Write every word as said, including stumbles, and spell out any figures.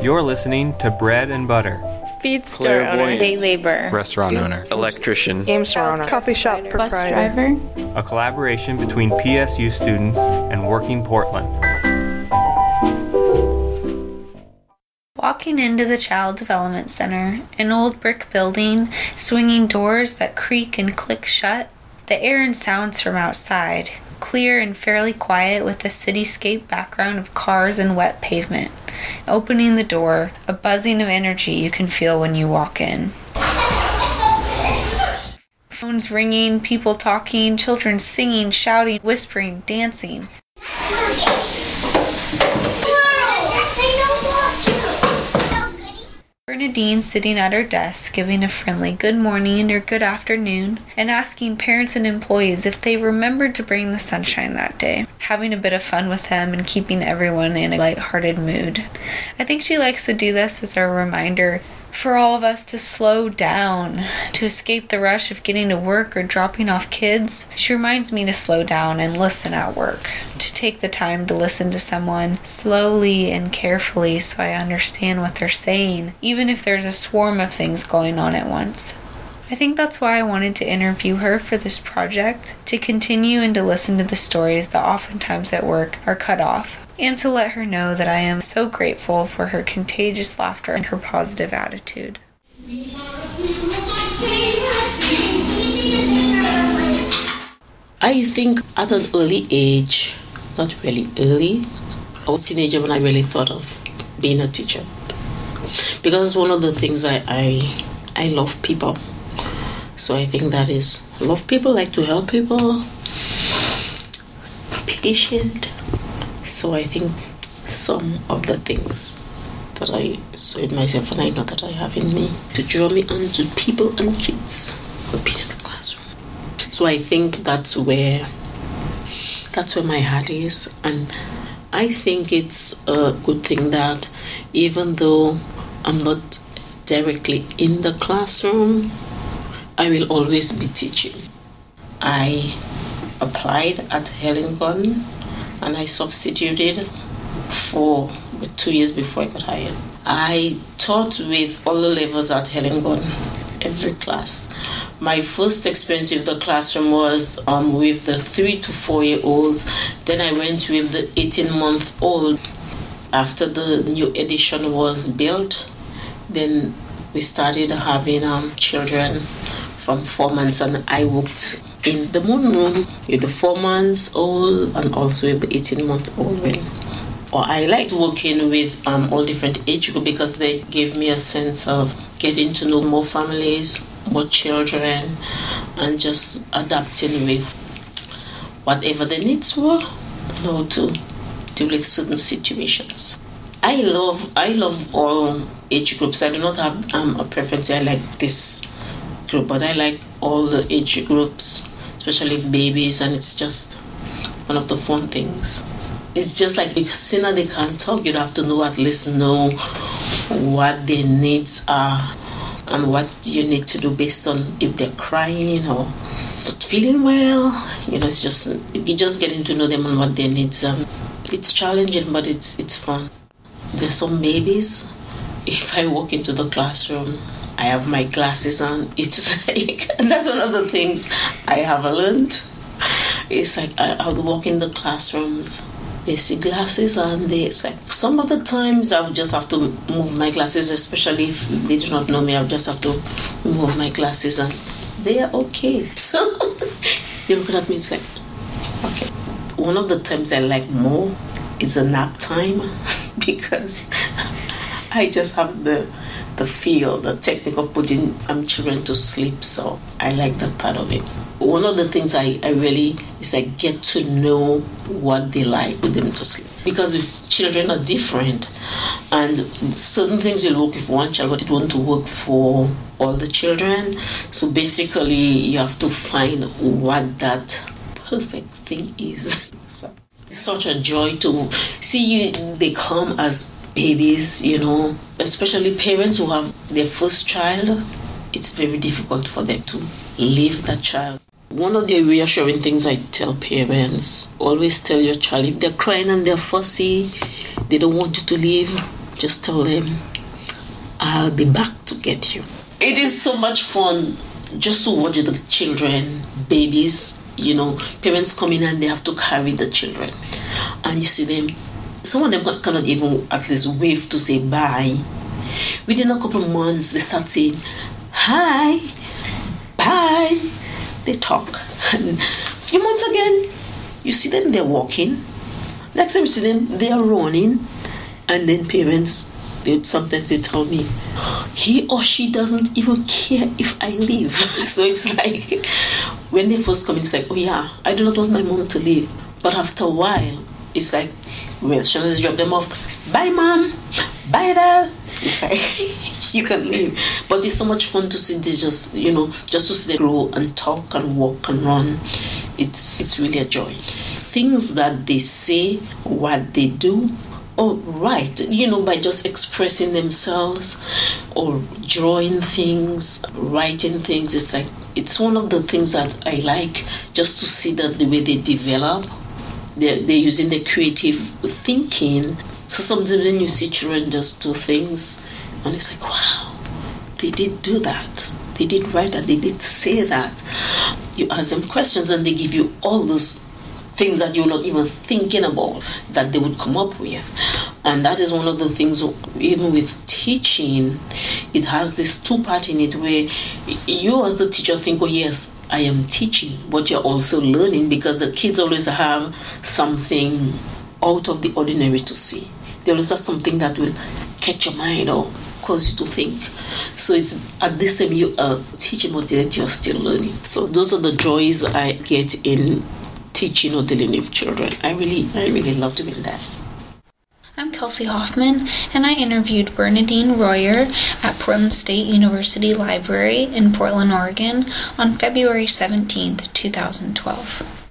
You're listening to Bread and Butter. Feed store owner, day laborer, restaurant Game. owner, electrician, game store owner, coffee shop proprietor, bus driver. A collaboration between P S U students and Working Portland. Walking into the Child Development Center, an old brick building, swinging doors that creak and click shut, the air and sounds from outside, clear and fairly quiet with the cityscape background of cars and wet pavement. Opening the door, a buzzing of energy you can feel when you walk in. Phones ringing, people talking, children singing, shouting, whispering, dancing. Bernadine sitting at her desk giving a friendly good morning or good afternoon and asking parents and employees if they remembered to bring the sunshine that day, having a bit of fun with them and keeping everyone in a lighthearted mood. I think she likes to do this as a reminder for all of us to slow down, to escape the rush of getting to work or dropping off kids. She reminds me to slow down and listen at work, to take the time to listen to someone slowly and carefully so I understand what they're saying, even if there's a swarm of things going on at once. I think that's why I wanted to interview her for this project, to continue and to listen to the stories that oftentimes at work are cut off, and to let her know that I am so grateful for her contagious laughter and her positive attitude. I think at an early age, not really early, I was a teenager when I really thought of being a teacher. Because one of the things I I, I love people. So I think that is, love people, like to help people, patient. So I think some of the things that I saw in myself and I know that I have in me to draw me onto people and kids who've been in the classroom. So I think that's where, that's where my heart is. And I think it's a good thing that even though I'm not directly in the classroom, I will always be teaching. I applied at Hellington and I substituted for two years before I got hired. I taught with all the levels at Hellington, every class. My first experience with the classroom was um, with the three to four year olds. Then I went with the eighteen month old. After the new edition was built, then we started having um, children from four months, and I worked in the moon room with the four months old and also with the eighteen month old women. Or I liked working with um, all different age groups because they gave me a sense of getting to know more families, more children, and just adapting with whatever the needs were and how to deal with certain situations. I love, I love all age groups. I do not have um, a preference. I like this group, but I like all the age groups, especially babies, and it's just one of the fun things. It's just like, because sooner they can't talk, you'd have to know, at least know what their needs are and what you need to do based on if they're crying or not feeling well. You know, it's just, you're just getting to know them and what their needs are. It's challenging, but it's it's fun. There's some babies. If I walk into the classroom, I have my glasses on. It's like, and that's one of the things I have learned. It's like I, I would walk in the classrooms, they see glasses on. They, it's like some of the times I would just have to move my glasses, especially if they do not know me. I would just have to move my glasses and they are okay. So they look at me, it's like, okay. One of the times I like more is a nap time because I just have the the feel, the technique of putting um, children to sleep. So I like that part of it. One of the things I, I really is I get to know what they like, put them to sleep. Because if children are different and certain things will work for one child, but it won't work for all the children. So basically you have to find what that perfect thing is. So it's such a joy to see you, they come as babies, you know, especially parents who have their first child, it's very difficult for them to leave that child. One of the reassuring things I tell parents, always tell your child, if they're crying and they're fussy, they don't want you to leave, just told him, I'll be back to get you. It is so much fun just to watch the children, babies, you know, parents come in and they have to carry the children. And you see them, some of them cannot even at least wave to say bye. Within a couple of months, they start saying, hi, bye. They talk. And a few months again, you see them, they're walking. Next time you see them, they are running. And then parents, they, sometimes they tell me, he or she doesn't even care if I leave. So it's like, when they first come in, it's like, oh yeah, I do not want my mom to leave. But after a while, it's like, well, she'll just drop them off. Bye, mom. Bye, dad. It's like, you can leave. But it's so much fun to see this, just, you know, just to see them grow and talk and walk and run. It's, it's really a joy. Things that they say, what they do, oh, right, you know, by just expressing themselves or drawing things, writing things, it's like, it's one of the things that I like, just to see that the way they develop, they're, they're using their creative thinking. So sometimes when you see children just do things, and it's like, wow, they did do that. They did write that, they did say that. You ask them questions and they give you all those things that you're not even thinking about that they would come up with. And that is one of the things, even with teaching, it has this two-part in it where you as the teacher think, oh yes, I am teaching, but you're also learning, because the kids always have something out of the ordinary to see. They always have something that will catch your mind or cause you to think. So it's at this time you are teaching, but yet you're still learning. So those are the joys I get in teaching or dealing with children. I really, I really love doing that. I'm Kelsey Hoffman, and I interviewed Bernadine Royer at Portland State University Library in Portland, Oregon on February seventeenth, two thousand twelve.